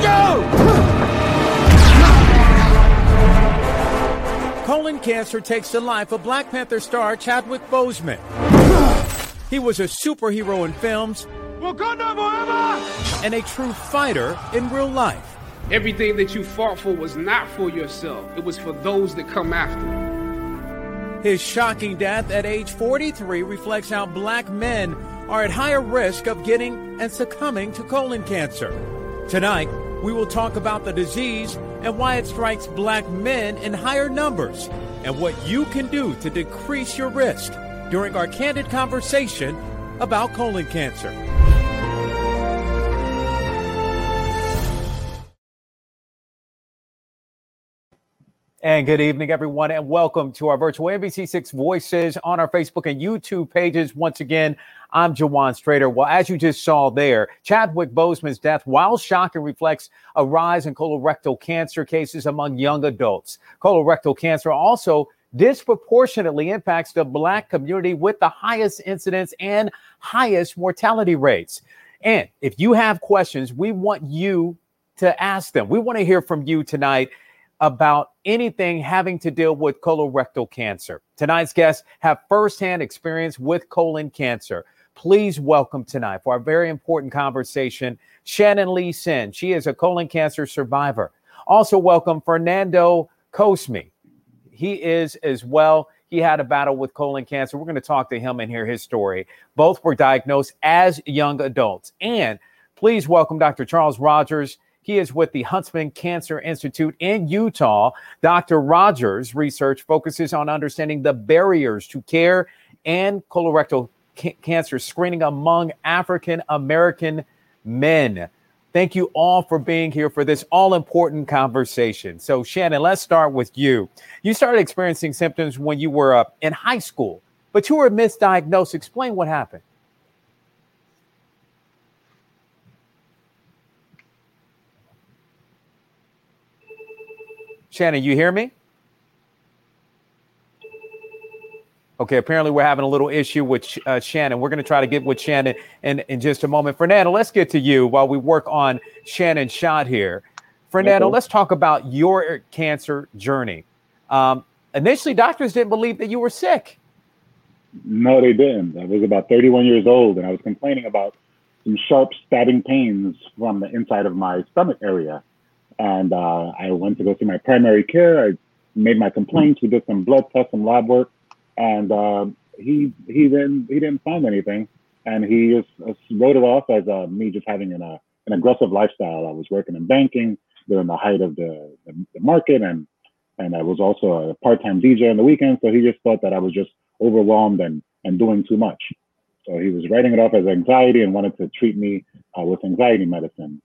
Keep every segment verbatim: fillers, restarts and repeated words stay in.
go! Colon cancer takes the life of Black Panther star Chadwick Boseman. He was a superhero in films, Wakanda forever! And a true fighter in real life. Everything that you fought for was not for yourself. It was for those that come after you. His shocking death at age forty-three reflects how black men are at higher risk of getting and succumbing to colon cancer. Tonight, we will talk about the disease and why it strikes black men in higher numbers and what you can do to decrease your risk during our candid conversation about colon cancer. And good evening, everyone, and welcome to our virtual N B C six Voices on our Facebook and YouTube pages. Once again, I'm Jawan Strader. Well, as you just saw there, Chadwick Boseman's death, while shocking, reflects a rise in colorectal cancer cases among young adults. Colorectal cancer also disproportionately impacts the Black community with the highest incidence and highest mortality rates. And if you have questions, we want you to ask them. We want to hear from you tonight about anything having to deal with colorectal cancer. Tonight's guests have firsthand experience with colon cancer. Please welcome tonight for our very important conversation, Shannon Lee Sin. She is a colon cancer survivor. Also welcome Fernando Cosme. He is as well. He had a battle with colon cancer. We're going to talk to him and hear his story. Both were diagnosed as young adults. And please welcome Doctor Charles Rogers. He is with the Huntsman Cancer Institute in Utah. Doctor Rogers' research focuses on understanding the barriers to care and colorectal ca- cancer screening among African-American men. Thank you all for being here for this all-important conversation. So, Shannon, let's start with you. You started experiencing symptoms when you were uh, in high school, but you were misdiagnosed. Explain what happened. Shannon, you hear me? Okay, apparently we're having a little issue with uh, Shannon. We're going to try to get with Shannon in, in just a moment. Fernando, let's get to you while we work on Shannon's shot here. Fernando, okay. Let's talk about your cancer journey. Um, initially, doctors didn't believe that you were sick. No, they didn't. I was about thirty-one years old, and I was complaining about some sharp stabbing pains from the inside of my stomach area. And uh, I went to go see my primary care. I made my complaints. We did some blood tests, some lab work, and uh, he he didn't he didn't find anything. And he just, just wrote it off as uh, me just having an uh, an aggressive lifestyle. I was working in banking during the height of the, the, the market, and and I was also a part-time D J on the weekend. So he just thought that I was just overwhelmed and and doing too much. So he was writing it off as anxiety and wanted to treat me uh, with anxiety medicine.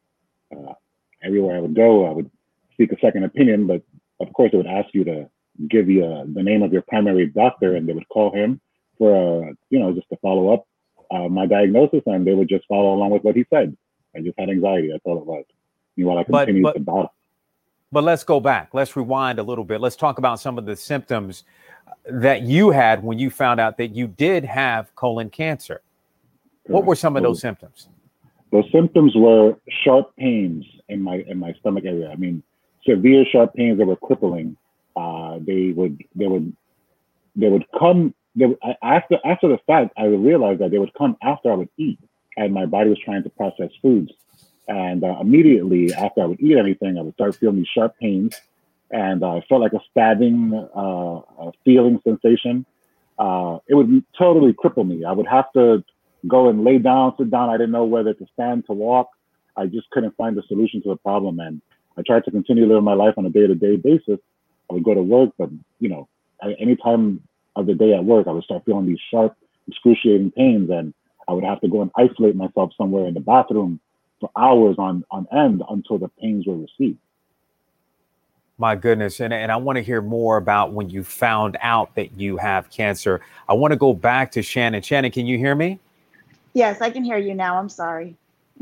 Uh, Everywhere I would go, I would seek a second opinion, but of course they would ask you to give you uh, the name of your primary doctor, and they would call him for, uh, you know, just to follow up uh, my diagnosis, and they would just follow along with what he said. I just had anxiety. That's all it was. Meanwhile, I continued but, but, to battle. But let's go back. Let's rewind a little bit. Let's talk about some of the symptoms that you had when you found out that you did have colon cancer. Correct. What were some of those symptoms? Those symptoms were sharp pains in my in my stomach area. I mean, severe sharp pains that were crippling. Uh, they would they would they would come. They would, after after the fact, I realized that they would come after I would eat, and my body was trying to process foods. And uh, immediately after I would eat anything, I would start feeling these sharp pains, and uh, I felt like a stabbing uh, a feeling sensation. Uh, it would totally cripple me. I would have to go and lay down, sit down. I didn't know whether to stand, to walk. I just couldn't find a solution to the problem. And I tried to continue living my life on a day-to-day basis. I would go to work, but, you know, at any time of the day at work, I would start feeling these sharp, excruciating pains. And I would have to go and isolate myself somewhere in the bathroom for hours on, on end until the pains were received. My goodness. And, and I want to hear more about when you found out that you have cancer. I want to go back to Shannon. Shannon, can you hear me? Yes, I can hear you now. I'm sorry.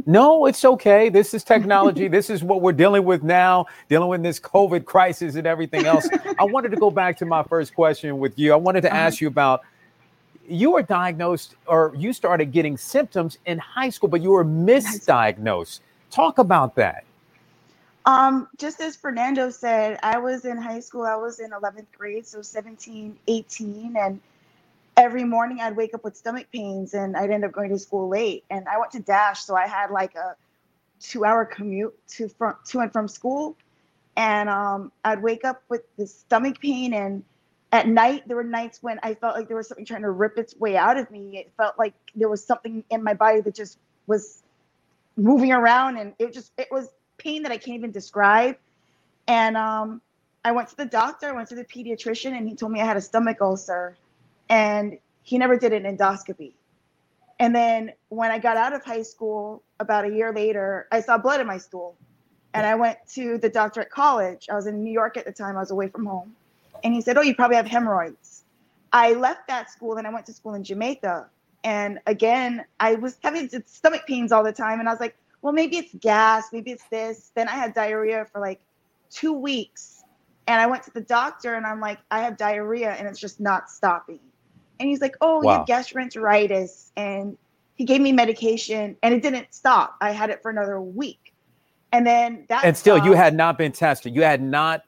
No, it's okay. This is technology. This is what we're dealing with now, dealing with this COVID crisis and everything else. I wanted to go back to my first question with you. I wanted to ask you about, you were diagnosed, or you started getting symptoms in high school, but you were misdiagnosed. Talk about that. Um, just as Fernando said, I was in high school, I was in eleventh grade, so seventeen, eighteen, and every morning I'd wake up with stomach pains and I'd end up going to school late. And I went to Dash, so I had like a two hour commute to, from, to and from school. And um, I'd wake up with this stomach pain, and at night, there were nights when I felt like there was something trying to rip its way out of me. It felt like there was something in my body that just was moving around, and it just, it was pain that I can't even describe. And um, I went to the doctor, I went to the pediatrician, and he told me I had a stomach ulcer, and he never did an endoscopy. And then when I got out of high school, about a year later, I saw blood in my stool, and I went to the doctor at college. I was in New York at the time, I was away from home. And he said, oh, you probably have hemorrhoids. I left that school and I went to school in Jamaica. And again, I was having stomach pains all the time. And I was like, well, maybe it's gas, maybe it's this. Then I had diarrhea for like two weeks. And I went to the doctor and I'm like, I have diarrhea and it's just not stopping. And he's like, oh, wow. You have gastroenteritis. And he gave me medication and it didn't stop. I had it for another week. And then that And still, stopped. You had not been tested. You had not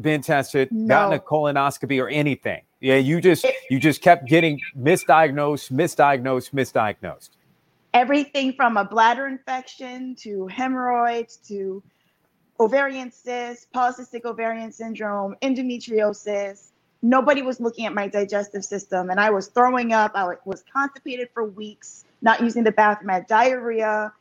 been tested, no. Gotten a colonoscopy or anything. Yeah, you just it, you just kept getting misdiagnosed, misdiagnosed, misdiagnosed. Everything from a bladder infection to hemorrhoids to ovarian cysts, polycystic ovarian syndrome, endometriosis. Nobody was looking at my digestive system, and I was throwing up. I was constipated for weeks, not using the bathroom. I had diarrhea.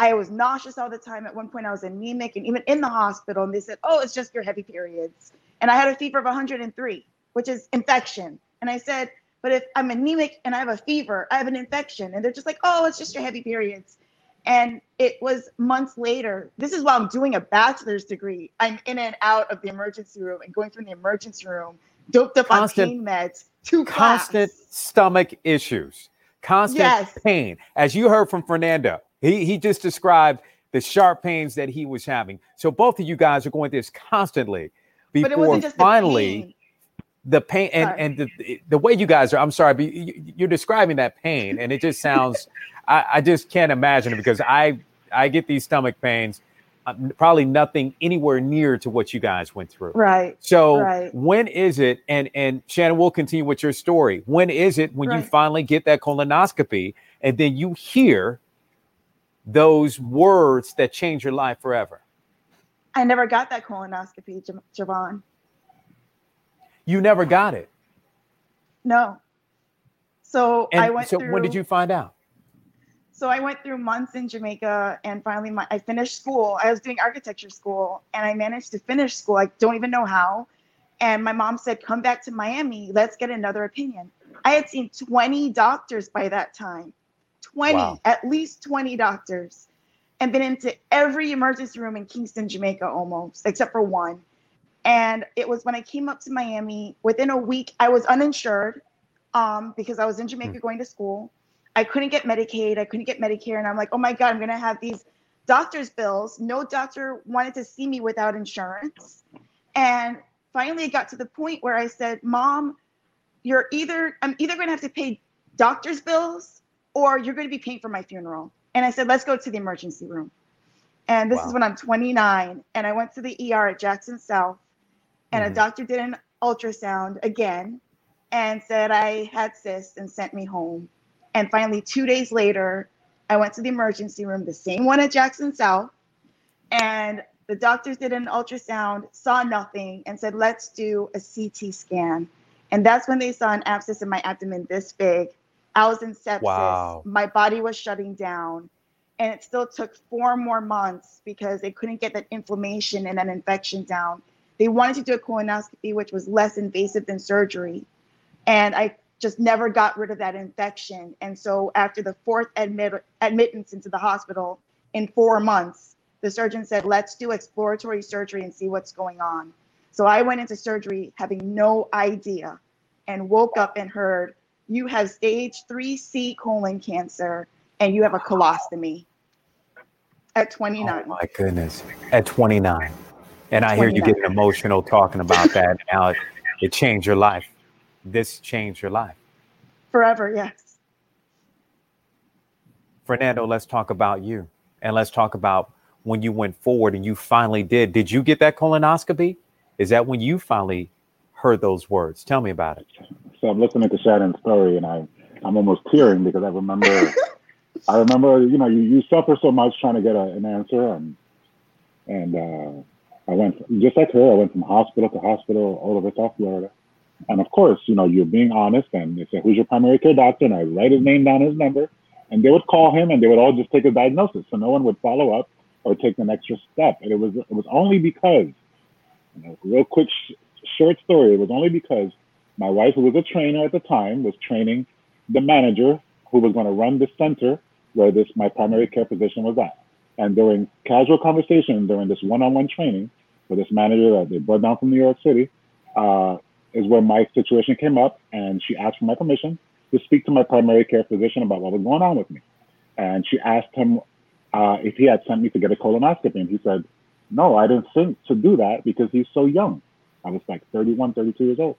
I was nauseous all the time. At one point, I was anemic and even in the hospital. And they said, oh, it's just your heavy periods. And I had a fever of one hundred three, which is infection. And I said, but if I'm anemic and I have a fever, I have an infection. And they're just like, oh, it's just your heavy periods. And it was months later. This is while I'm doing a bachelor's degree. I'm in and out of the emergency room and going from the emergency room, doped up constant, on pain meds, to constant class. Stomach issues, constant yes. pain. As you heard from Fernando, He he just described the sharp pains that he was having. So both of you guys are going through this constantly before finally the pain, the pain and, and the, the way you guys are, I'm sorry, but you're describing that pain. And it just sounds, I, I just can't imagine it because I, I get these stomach pains, probably nothing anywhere near to what you guys went through. Right. So right. when is it, and, and Shannon, we'll continue with your story. When is it when right. you finally get that colonoscopy and then you hear those words that change your life forever? I never got that colonoscopy, J- Javon. You never got it? No. So and I went so through... So when did you find out? So I went through months in Jamaica, and finally my, I finished school. I was doing architecture school, and I managed to finish school. I don't even know how. And my mom said, come back to Miami. Let's get another opinion. I had seen twenty doctors by that time. twenty, wow. At least twenty doctors, and been into every emergency room in Kingston, Jamaica, almost, except for one. And it was when I came up to Miami, within a week, I was uninsured um, because I was in Jamaica mm. going to school. I couldn't get Medicaid. I couldn't get Medicare. And I'm like, oh my God, I'm going to have these doctor's bills. No doctor wanted to see me without insurance. And finally, it got to the point where I said, Mom, you're either, I'm either going to have to pay doctor's bills or you're going to be paying for my funeral. And I said, let's go to the emergency room. And this wow. is when I'm twenty-nine. And I went to the E R at Jackson South. And mm-hmm. a doctor did an ultrasound again and said I had cysts and sent me home. And finally, two days later, I went to the emergency room, the same one at Jackson South. And the doctors did an ultrasound, saw nothing, and said, let's do a C T scan. And that's when they saw an abscess in my abdomen this big. I was in sepsis. Wow. My body was shutting down, and it still took four more months because they couldn't get that inflammation and that infection down. They wanted to do a colonoscopy, which was less invasive than surgery, and I just never got rid of that infection. And so after the fourth admit- admittance into the hospital in four months, the surgeon said, let's do exploratory surgery and see what's going on. So I went into surgery having no idea and woke up and heard, you have stage three C colon cancer, and you have a colostomy at twenty-nine. Oh, my goodness. At twenty-nine. And I twenty-nine. Hear you getting emotional talking about that. Now it, it changed your life. This changed your life. Forever, yes. Fernando, let's talk about you, and let's talk about when you went forward and you finally did? Did you get that colonoscopy? Is that when you finally heard those words? Tell me about it. So I'm listening to Shannon's story, and I, I'm almost tearing because I remember, I remember, you know, you, you suffer so much trying to get a, an answer. And, and uh, I went, just like her, I went from hospital to hospital all over South Florida. And of course, you know, you're being honest, and they said, who's your primary care doctor? And I write his name down, his number, and they would call him and they would all just take a diagnosis. So no one would follow up or take an extra step. And it was, it was only because, you know, real quick, sh- short story. It was only because my wife, who was a trainer at the time, was training the manager who was going to run the center where this, my primary care physician was at. And during casual conversation, during this one-on-one training for this manager that they brought down from New York City, uh, is where my situation came up, and she asked for my permission to speak to my primary care physician about what was going on with me. And she asked him uh, if he had sent me to get a colonoscopy. And he said, no, I didn't think to do that because he's so young. I was like thirty-one, thirty-two years old.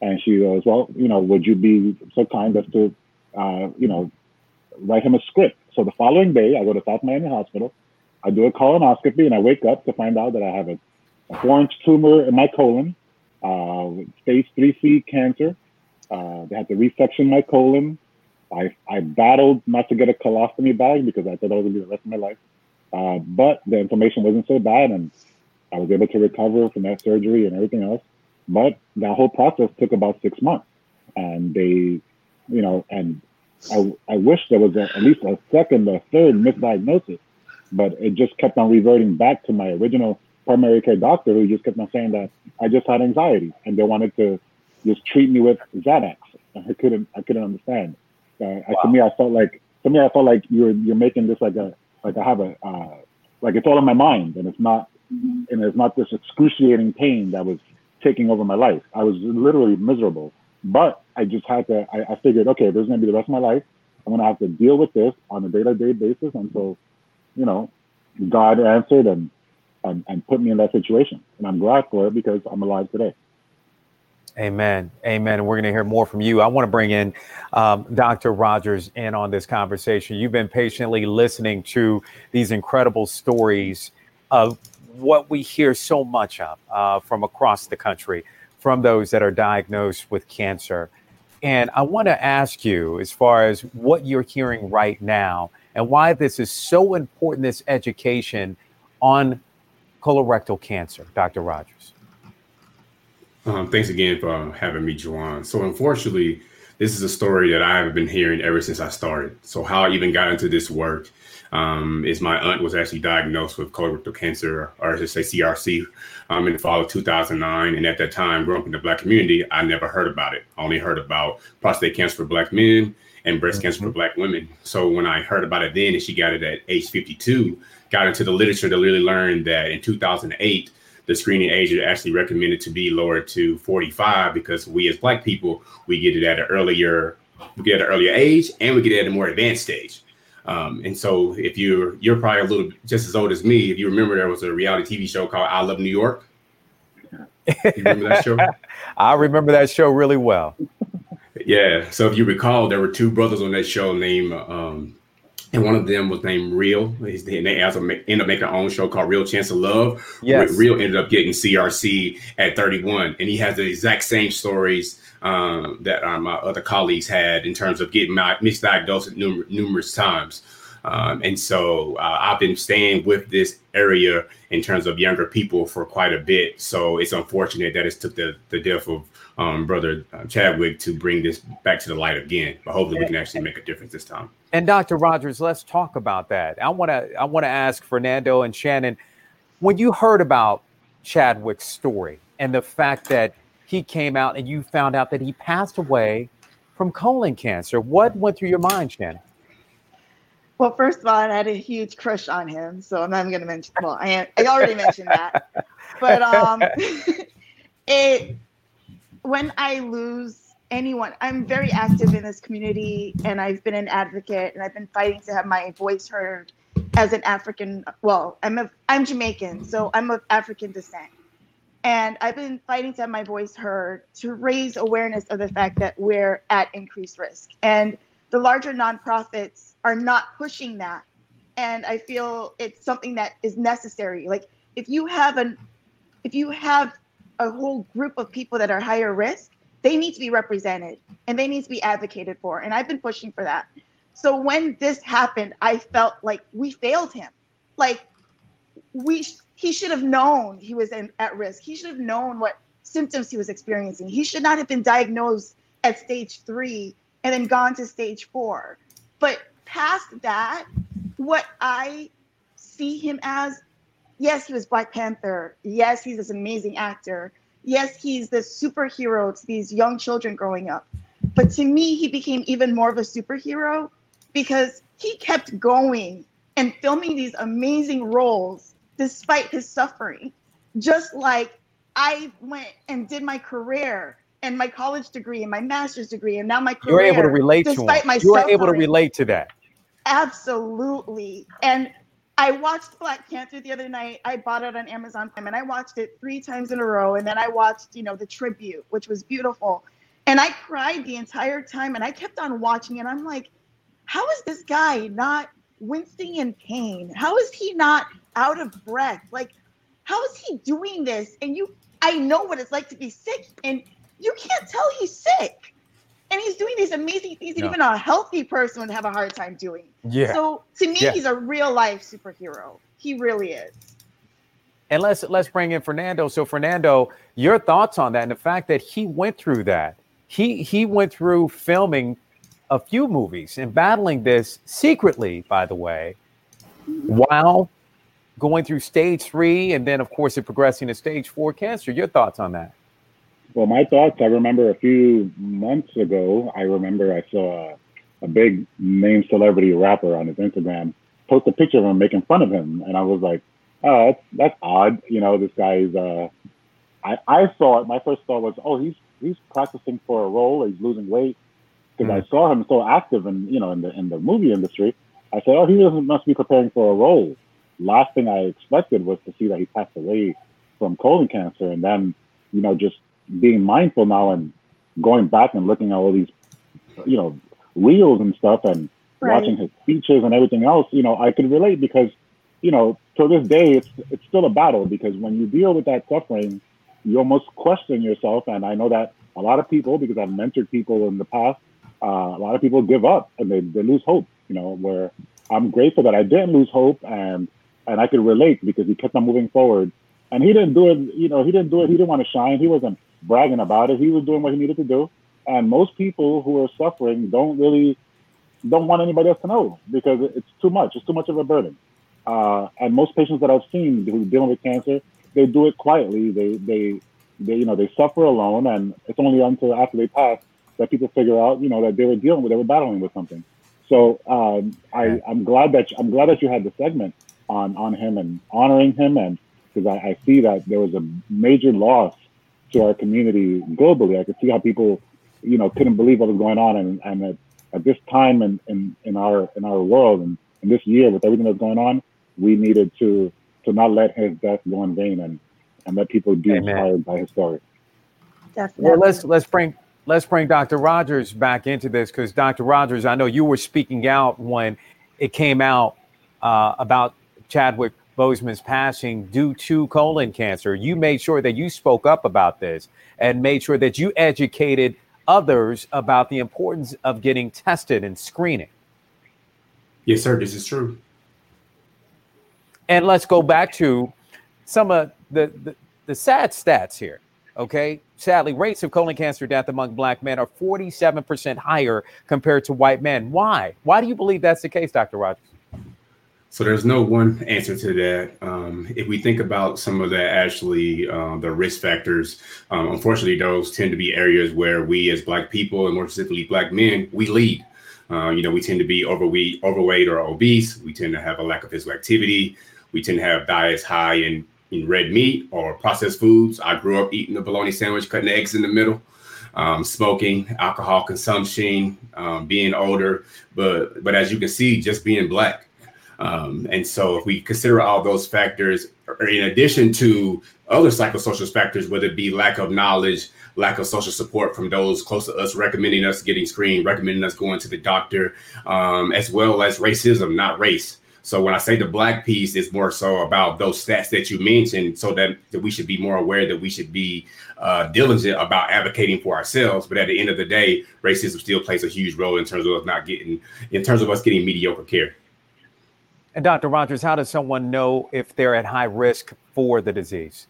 And she goes, well, you know, would you be so kind as to, uh, you know, write him a script? So the following day, I go to South Miami Hospital. I do a colonoscopy, and I wake up to find out that I have a, a four-inch tumor in my colon, uh, stage three C cancer. Uh, they had to resection my colon. I I battled not to get a colostomy bag because I thought that was going to be the rest of my life. Uh, but the inflammation wasn't so bad, and I was able to recover from that surgery and everything else. But that whole process took about six months. And they, you know, and I, I wish there was a, at least a second or third misdiagnosis, but it just kept on reverting back to my original primary care doctor, who just kept on saying that I just had anxiety and they wanted to just treat me with Xanax. I couldn't, I couldn't understand. Uh, wow. To me, I felt like, to me, I felt like you're, you're making this like a, like I have a, uh, like it's all in my mind, and it's not, mm-hmm. and it's not this excruciating pain that was taking over my life. I was literally miserable, but I just had to, I, I figured, okay, this is going to be the rest of my life. I'm going to have to deal with this on a day-to-day basis until, you know, God answered and, and, and put me in that situation. And I'm glad for it because I'm alive today. Amen. Amen. And we're going to hear more from you. I want to bring in um, Doctor Rogers in on this conversation. You've been patiently listening to these incredible stories of what we hear so much of uh, from across the country, from those that are diagnosed with cancer. And I want to ask you as far as what you're hearing right now and why this is so important, this education on colorectal cancer, Doctor Rogers. Um, thanks again for um, having me, Jawan. So unfortunately, this is a story that I've been hearing ever since I started. So how I even got into this work Um, is my aunt was actually diagnosed with colorectal cancer, or I should say C R C, um, in the fall of two thousand nine. And at that time, growing up in the Black community, I never heard about it. I only heard about prostate cancer for Black men and breast mm-hmm. cancer for Black women. So when I heard about it then, and she got it at age fifty-two, got into the literature to really learn that in two thousand eight, the screening age is actually recommended to be lowered to forty-five because we as Black people, we get it at an earlier, we get it at an earlier age, and we get it at a more advanced stage. Um, and so if you're you're probably a little just as old as me, if you remember, there was a reality T V show called I Love New York. You remember that show? I remember that show really well. Yeah. So if you recall, there were two brothers on that show named um, and one of them was named Real. And they also ended up making their own show called Real Chance of Love. Yes. Real ended up getting C R C at thirty-one. And he has the exact same stories Um, that um, my other colleagues had in terms of getting my misdiagnosed numer- numerous times. Um, and so uh, I've been staying with this area in terms of younger people for quite a bit. So it's unfortunate that it took the, the death of um, Brother Chadwick to bring this back to the light again. But hopefully we can actually make a difference this time. And Doctor Rogers, let's talk about that. I want to I want to ask Fernando and Shannon, when you heard about Chadwick's story and the fact that he came out and you found out that he passed away from colon cancer, what went through your mind, Shannon? Well, first of all, I had a huge crush on him, so I'm not even going to mention. Well, I am, I already mentioned that, but um, it when I lose anyone, I'm very active in this community, and I've been an advocate, and I've been fighting to have my voice heard as an African. Well, I'm a I'm Jamaican, so I'm of African descent. And I've been fighting to have my voice heard to raise awareness of the fact that we're at increased risk. And the larger nonprofits are not pushing that. And I feel it's something that is necessary. Like if you have an, if you have a whole group of people that are higher risk, they need to be represented and they need to be advocated for. And I've been pushing for that. So when this happened, I felt like we failed him. Like we, he should have known he was in, at risk. He should have known what symptoms he was experiencing. He should not have been diagnosed at stage three and then gone to stage four. But past that, what I see him as, yes, he was Black Panther. Yes, he's this amazing actor. Yes, he's this superhero to these young children growing up. But to me, he became even more of a superhero because he kept going and filming these amazing roles despite his suffering. Just like I went and did my career and my college degree and my master's degree and now my career. You're able to relate to him. You were able to relate to that. Absolutely. And I watched Black Panther the other night. I bought it on Amazon Prime and I watched it three times in a row. And then I watched, you know, the tribute, which was beautiful. And I cried the entire time and I kept on watching and I'm like, how is this guy not wincing in pain? How is he not out of breath? Like, how is he doing this? And you, I know what it's like to be sick and you can't tell he's sick. And he's doing these amazing things that no. even a healthy person would have a hard time doing. Yeah. So to me, yeah. he's a real life superhero. He really is. And let's let's bring in Fernando. So Fernando, your thoughts on that and the fact that he went through that. He he went through filming a few movies and battling this secretly, by the way, while going through stage three and then, of course, it progressing to stage four cancer. Your thoughts on that? Well, my thoughts, I remember a few months ago, I remember I saw a, a big name celebrity rapper on his Instagram post a picture of him making fun of him. And I was like, oh, that's, that's odd. You know, this guy's, uh, I, I saw it. My first thought was, oh, he's he's practicing for a role. He's losing weight. Because mm-hmm. I saw him so active in, you know, in the, in the movie industry. I said, oh, he must be preparing for a role. Last thing I expected was to see that he passed away from colon cancer. And then, you know, just being mindful now and going back and looking at all these, you know, reels and stuff and right. watching his speeches and everything else, you know, I could relate because, you know, to this day, it's it's still a battle because when you deal with that suffering, you almost question yourself. And I know that a lot of people, because I've mentored people in the past, uh, a lot of people give up and they, they lose hope, you know, where I'm grateful that I didn't lose hope and, and I could relate because he kept on moving forward and he didn't do it, you know, he didn't do it. He didn't want to shine. He wasn't bragging about it. He was doing what he needed to do. And most people who are suffering don't really, don't want anybody else to know because it's too much. It's too much of a burden. Uh, and most patients that I've seen who are dealing with cancer, they do it quietly. They, they, they, you know, they suffer alone. And it's only until after they pass that people figure out, you know, that they were dealing with, they were battling with something. So um, I, I'm glad that, I'm glad that you had the segment on, on him and honoring him. And because I, I see that there was a major loss to our community globally. I could see how people, you know, couldn't believe what was going on. And, and at, at this time in, in, in our in our world and, and this year with everything that's going on, we needed to to not let his death go in vain and, and let people be Amen. Inspired by his story. Definitely. Well, let's let's bring let's bring Doctor Rogers back into this because Doctor Rogers, I know you were speaking out when it came out uh, about Chadwick Boseman's passing due to colon cancer. You made sure that you spoke up about this and made sure that you educated others about the importance of getting tested and screening. Yes, sir, this is true. And let's go back to some of the, the, the sad stats here, okay? Sadly, rates of colon cancer death among Black men are forty-seven percent higher compared to white men. Why? Why do you believe that's the case, Doctor Rogers? So there's no one answer to that. Um, if we think about some of the actually uh, the risk factors, um, unfortunately, those tend to be areas where we as Black people and more specifically Black men, we lead. Uh, you know, we tend to be overweight, overweight or obese. We tend to have a lack of physical activity. We tend to have diets high in, in red meat or processed foods. I grew up eating a bologna sandwich, cutting the eggs in the middle. Um, smoking, alcohol consumption, um, being older. But but as you can see, just being Black. Um, and so if we consider all those factors, in addition to other psychosocial factors, whether it be lack of knowledge, lack of social support from those close to us, recommending us getting screened, recommending us going to the doctor, um, as well as racism, not race. So when I say the Black piece, it's more so about those stats that you mentioned, so that, that we should be more aware that we should be uh, diligent about advocating for ourselves. But at the end of the day, racism still plays a huge role in terms of us not getting, in terms of us getting mediocre care. And Doctor Rogers, how does someone know if they're at high risk for the disease?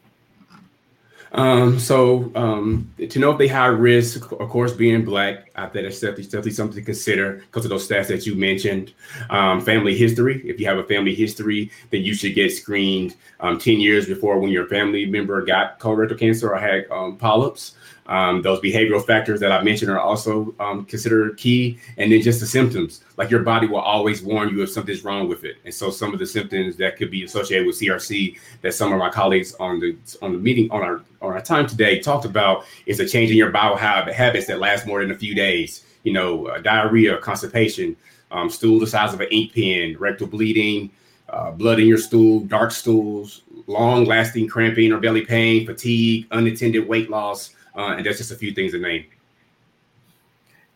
Um, so um, to know if they high risk, of course, being Black, I think that's definitely, definitely something to consider because of those stats that you mentioned. Um, family history. If you have a family history, then you should get screened um, ten years before when your family member got colorectal cancer or had um, polyps. Um, those behavioral factors that I mentioned are also um, considered key. And then just the symptoms, like your body will always warn you if something's wrong with it. And so some of the symptoms that could be associated with C R C that some of my colleagues on the on the meeting on our on our time today talked about is a change in your bowel habits that lasts more than a few days. You know, uh, diarrhea, constipation, um, stool the size of an ink pen, rectal bleeding, uh, blood in your stool, dark stools, long lasting cramping or belly pain, fatigue, unintended weight loss. Uh, and that's just a few things to name.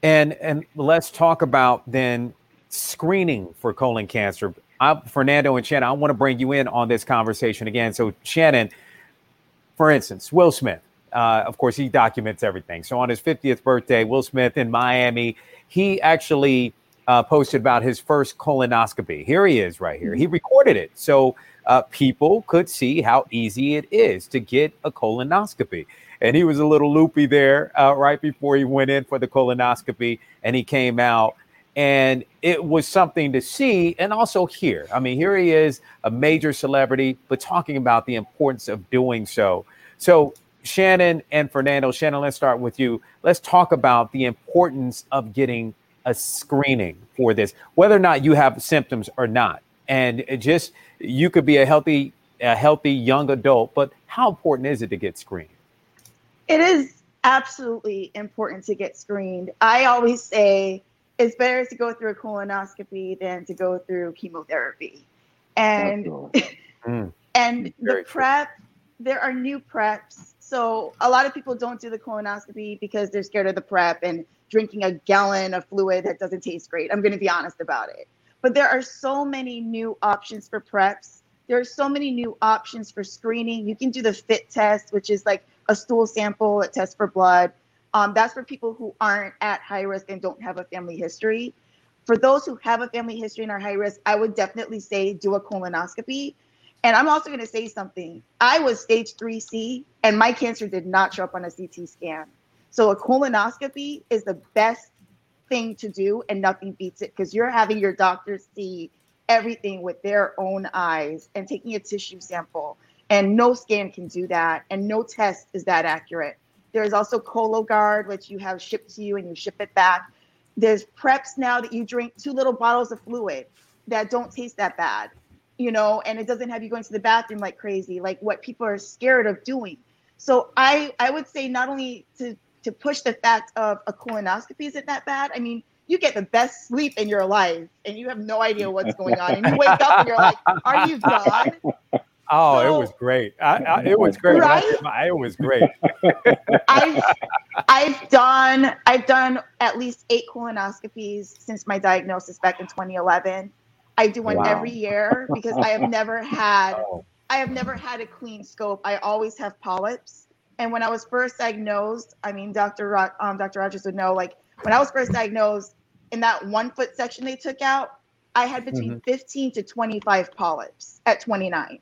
And and let's talk about then screening for colon cancer. I, Fernando and Shannon, I want to bring you in on this conversation again. So Shannon, for instance, Will Smith, uh, of course, he documents everything. So on his fiftieth birthday, Will Smith in Miami, he actually uh, posted about his first colonoscopy. Here he is right here. He recorded it. So uh, people could see how easy it is to get a colonoscopy. And he was a little loopy there uh, right before he went in for the colonoscopy, and he came out, and it was something to see and also hear. I mean, here he is, a major celebrity, but talking about the importance of doing so. So Shannon and Fernando, Shannon, let's start with you. Let's talk about the importance of getting a screening for this, whether or not you have symptoms or not. And it just, you could be a healthy, a healthy young adult, but how important is it to get screened? It is absolutely important to get screened. I always say it's better to go through a colonoscopy than to go through chemotherapy. And mm. and Very the PrEP, true. There are new PrEPs. So a lot of people don't do the colonoscopy because they're scared of the PrEP and drinking a gallon of fluid that doesn't taste great. I'm going to be honest about it. But there are so many new options for PrEPs. There are so many new options for screening. You can do the FIT test, which is like a stool sample, a test for blood. Um, that's for people who aren't at high risk and don't have a family history. For those who have a family history and are high risk, I would definitely say do a colonoscopy. And I'm also going to say something. I was stage three C, and my cancer did not show up on a C T scan. So a colonoscopy is the best thing to do, and nothing beats it, because you're having your doctors see everything with their own eyes and taking a tissue sample. And no scan can do that, and no test is that accurate. There's also ColoGuard, which you have shipped to you and you ship it back. There's PrEPs now that you drink two little bottles of fluid that don't taste that bad, you know, and it doesn't have you going to the bathroom like crazy, like what people are scared of doing. So I, I would say not only to, to push the fact of a colonoscopy isn't that bad. I mean, you get the best sleep in your life, and you have no idea what's going on. And you wake up and you're like, are you gone? Oh, so, it was great. I, I, it was great. Right? I, it was great. I've, I've done I've done at least eight colonoscopies since my diagnosis back in twenty eleven. I do one wow. every year because I have never had oh. I have never had a clean scope. I always have polyps. And when I was first diagnosed, I mean, Doctor Ro- um, Doctor Rogers would know, like when I was first diagnosed, in that one foot section they took out, I had between mm-hmm. fifteen to twenty-five polyps at twenty-nine.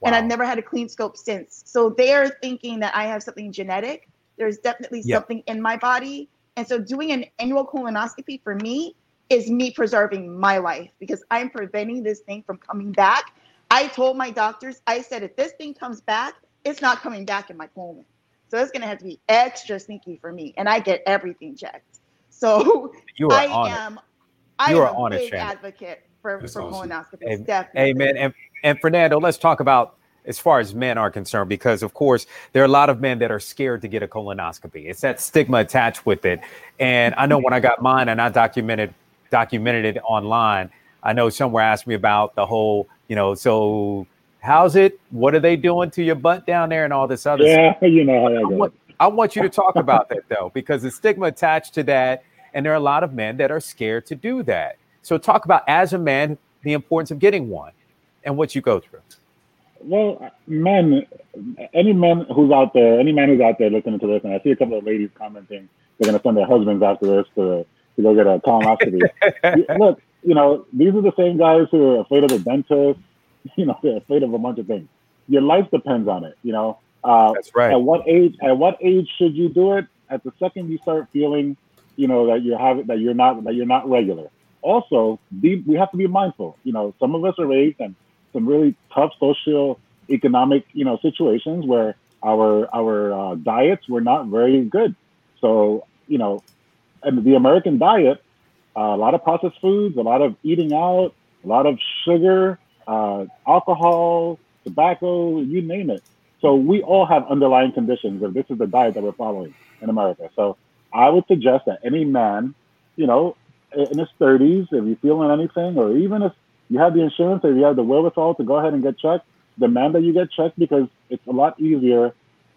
Wow. And I've never had a clean scope since. So they're thinking that I have something genetic. There's definitely yep. something in my body. And so doing an annual colonoscopy for me is me preserving my life, because I'm preventing this thing from coming back. I told my doctors, I said, if this thing comes back, it's not coming back in my colon. So it's going to have to be extra sneaky for me. And I get everything checked. So you are I on am, it. I you am are a on big it, advocate for, for awesome. Colonoscopies. Definitely. Amen. And- And Fernando, let's talk about as far as men are concerned, because, of course, there are a lot of men that are scared to get a colonoscopy. It's that stigma attached with it. And I know when I got mine and I documented documented it online, I know somewhere asked me about the whole, you know, so how's it? What are they doing to your butt down there and all this other yeah, stuff? Yeah, you know how that goes. I want you to talk about that, though, because the stigma attached to that. And there are a lot of men that are scared to do that. So talk about, as a man the importance of getting one and what you go through? Well, men, any man who's out there, any man who's out there listening to this, and I see a couple of ladies commenting they're going to send their husbands after this to, to go get a colonoscopy. Look, you know, these are the same guys who are afraid of the dentist. You know, they're afraid of a bunch of things. Your life depends on it, you know. Uh, That's right. At what age? At what age should you do it? At the second you start feeling, you know, that you're having, that you're not, that you're not regular. Also, the, we have to be mindful. You know, some of us are raised in some really tough social, economic, you know, situations where our our uh, diets were not very good. So, you know, and the American diet, uh, a lot of processed foods, a lot of eating out, a lot of sugar, uh, alcohol, tobacco, you name it. So we all have underlying conditions if this is the diet that we're following in America. So I would suggest that any man, you know, in his thirties, if you're feeling anything, or even if you have the insurance or you have the wherewithal to go ahead and get checked, demand that you get checked, because it's a lot easier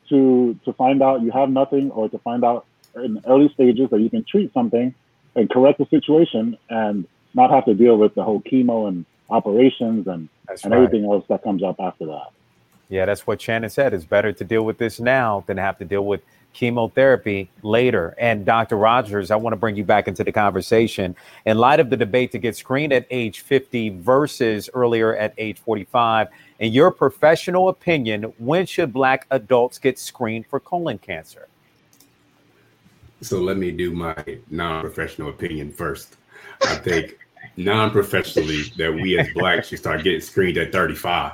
to to find out you have nothing, or to find out in early stages that you can treat something and correct the situation and not have to deal with the whole chemo and operations and, and right. everything else that comes up after that. Yeah, that's what Shannon said. It's better to deal with this now than have to deal with chemotherapy later. And Doctor Rogers, I want to bring you back into the conversation. In light of the debate to get screened at age fifty versus earlier at age forty-five, in your professional opinion, when should Black adults get screened for colon cancer? So let me do my non-professional opinion first. I think non-professionally that we as Blacks should start getting screened at thirty-five.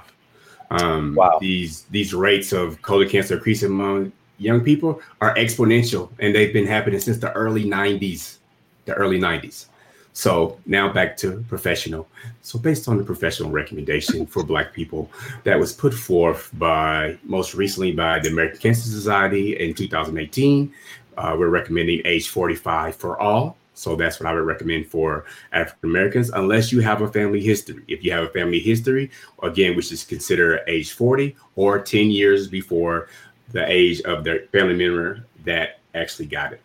Um, wow. These these rates of colon cancer increasing among young people are exponential, and they've been happening since the early nineties. The early nineties. So now back to professional. So based on the professional recommendation for Black people that was put forth by most recently by the American Cancer Society in two thousand eighteen, uh, we're recommending age forty-five for all. So that's what I would recommend for African Americans, unless you have a family history. If you have a family history, again, we should consider age forty or ten years before the age of their family member that actually got it.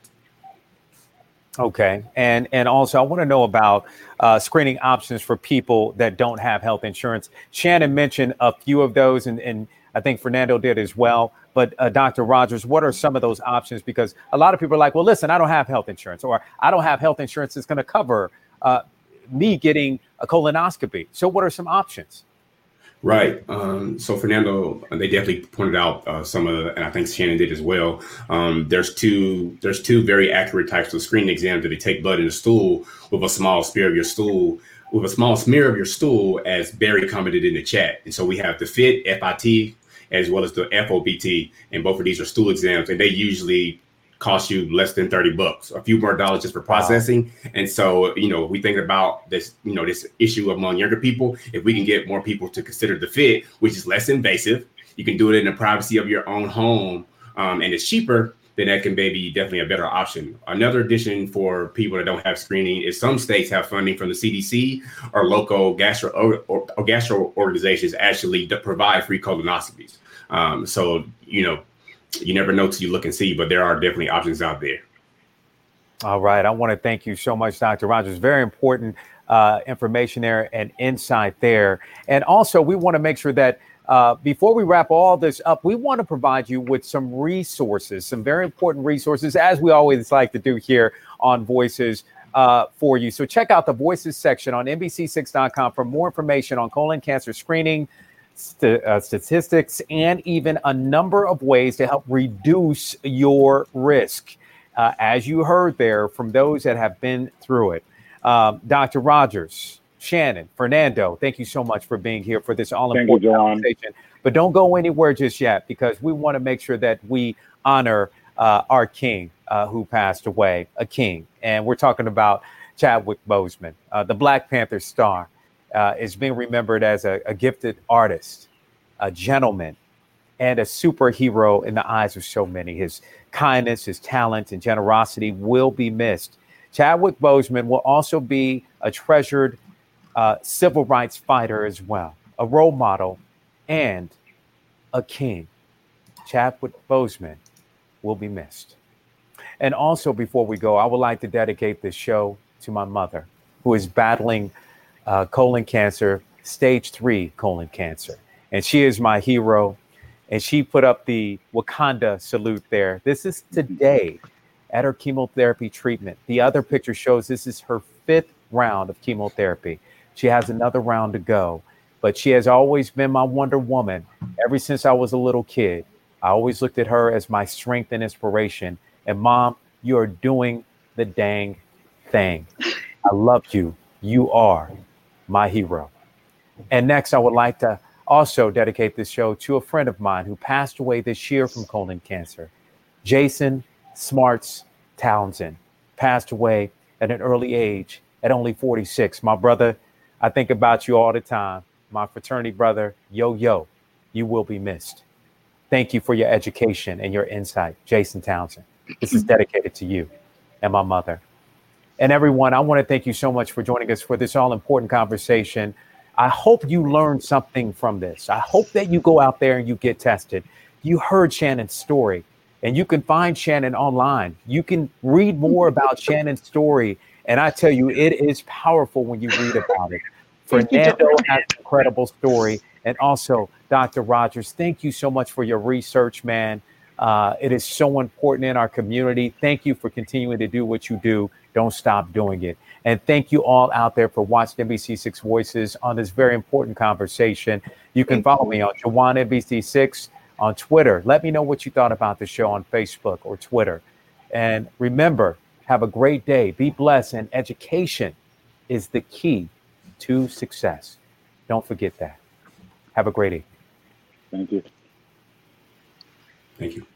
Okay. And and also I want to know about uh, screening options for people that don't have health insurance. Shannon mentioned a few of those, and, and I think Fernando did as well. But uh, Doctor Rogers, what are some of those options? Because a lot of people are like, well, listen, I don't have health insurance, or I don't have health insurance that's going to cover uh, me getting a colonoscopy. So what are some options? Right. Um, so, Fernando, they definitely pointed out uh, some of the, and I think Shannon did as well. Um, there's two there's two very accurate types of screening exams that they take blood in the stool with a small smear of your stool, with a small smear of your stool, as Barry commented in the chat. And so we have the FIT, F I T, as well as the F O B T. And both of these are stool exams, and they usually cost you less than thirty bucks, a few more dollars just for processing. And so, you know, we think about this, you know, this issue among younger people. If we can get more people to consider the FIT, which is less invasive, you can do it in the privacy of your own home, um, and it's cheaper, then that can maybe definitely a better option. Another addition for people that don't have screening is some states have funding from the C D C or local gastro or, or, or gastro organizations actually to provide free colonoscopies. Um, so, you know, you never know till you look and see, but there are definitely options out there. All right. I want to thank you so much, Doctor Rogers. Very important uh, information there and insight there. And also, we want to make sure that uh, before we wrap all this up, we want to provide you with some resources, some very important resources, as we always like to do here on Voices uh, for You. So check out the Voices section on N B C six dot com for more information on colon cancer screening, St- uh, statistics, and even a number of ways to help reduce your risk, uh, as you heard there from those that have been through it. Um, Doctor Rogers, Shannon, Fernando, thank you so much for being here for this all-important conversation. But don't go anywhere just yet, because we want to make sure that we honor uh, our king uh, who passed away, a king. And we're talking about Chadwick Boseman, uh, the Black Panther star. Uh, is being remembered as a, a gifted artist, a gentleman, and a superhero in the eyes of so many. His kindness, his talent, and generosity will be missed. Chadwick Boseman will also be a treasured uh, civil rights fighter as well, a role model, and a king. Chadwick Boseman will be missed. And also, before we go, I would like to dedicate this show to my mother, who is battling uh, colon cancer, stage three colon cancer. And she is my hero. And she put up the Wakanda salute there. This is today at her chemotherapy treatment. The other picture shows this is her fifth round of chemotherapy. She has another round to go, but she has always been my Wonder Woman. Ever since I was a little kid, I always looked at her as my strength and inspiration. And Mom, you are doing the dang thing. I love you. You are my hero. And next, I would like to also dedicate this show to a friend of mine who passed away this year from colon cancer. Jason Smarts Townsend passed away at an early age at only forty-six. My brother, I think about you all the time. My fraternity brother, yo, yo, you will be missed. Thank you for your education and your insight, Jason Townsend. This is dedicated to you and my mother. And everyone, I want to thank you so much for joining us for this all-important conversation. I hope you learned something from this. I hope that you go out there and you get tested. You heard Shannon's story, and you can find Shannon online. You can read more about Shannon's story, and I tell you, it is powerful when you read about it. Fernando has an incredible story, and also Doctor Rogers, thank you so much for your research, man. Uh, it is so important in our community. Thank you for continuing to do what you do. Don't stop doing it. And thank you all out there for watching N B C six Voices on this very important conversation. You can follow me on Jawan N B C six on Twitter. Let me know what you thought about the show on Facebook or Twitter. And remember, have a great day. Be blessed. And education is the key to success. Don't forget that. Have a great evening. Thank you. Thank you.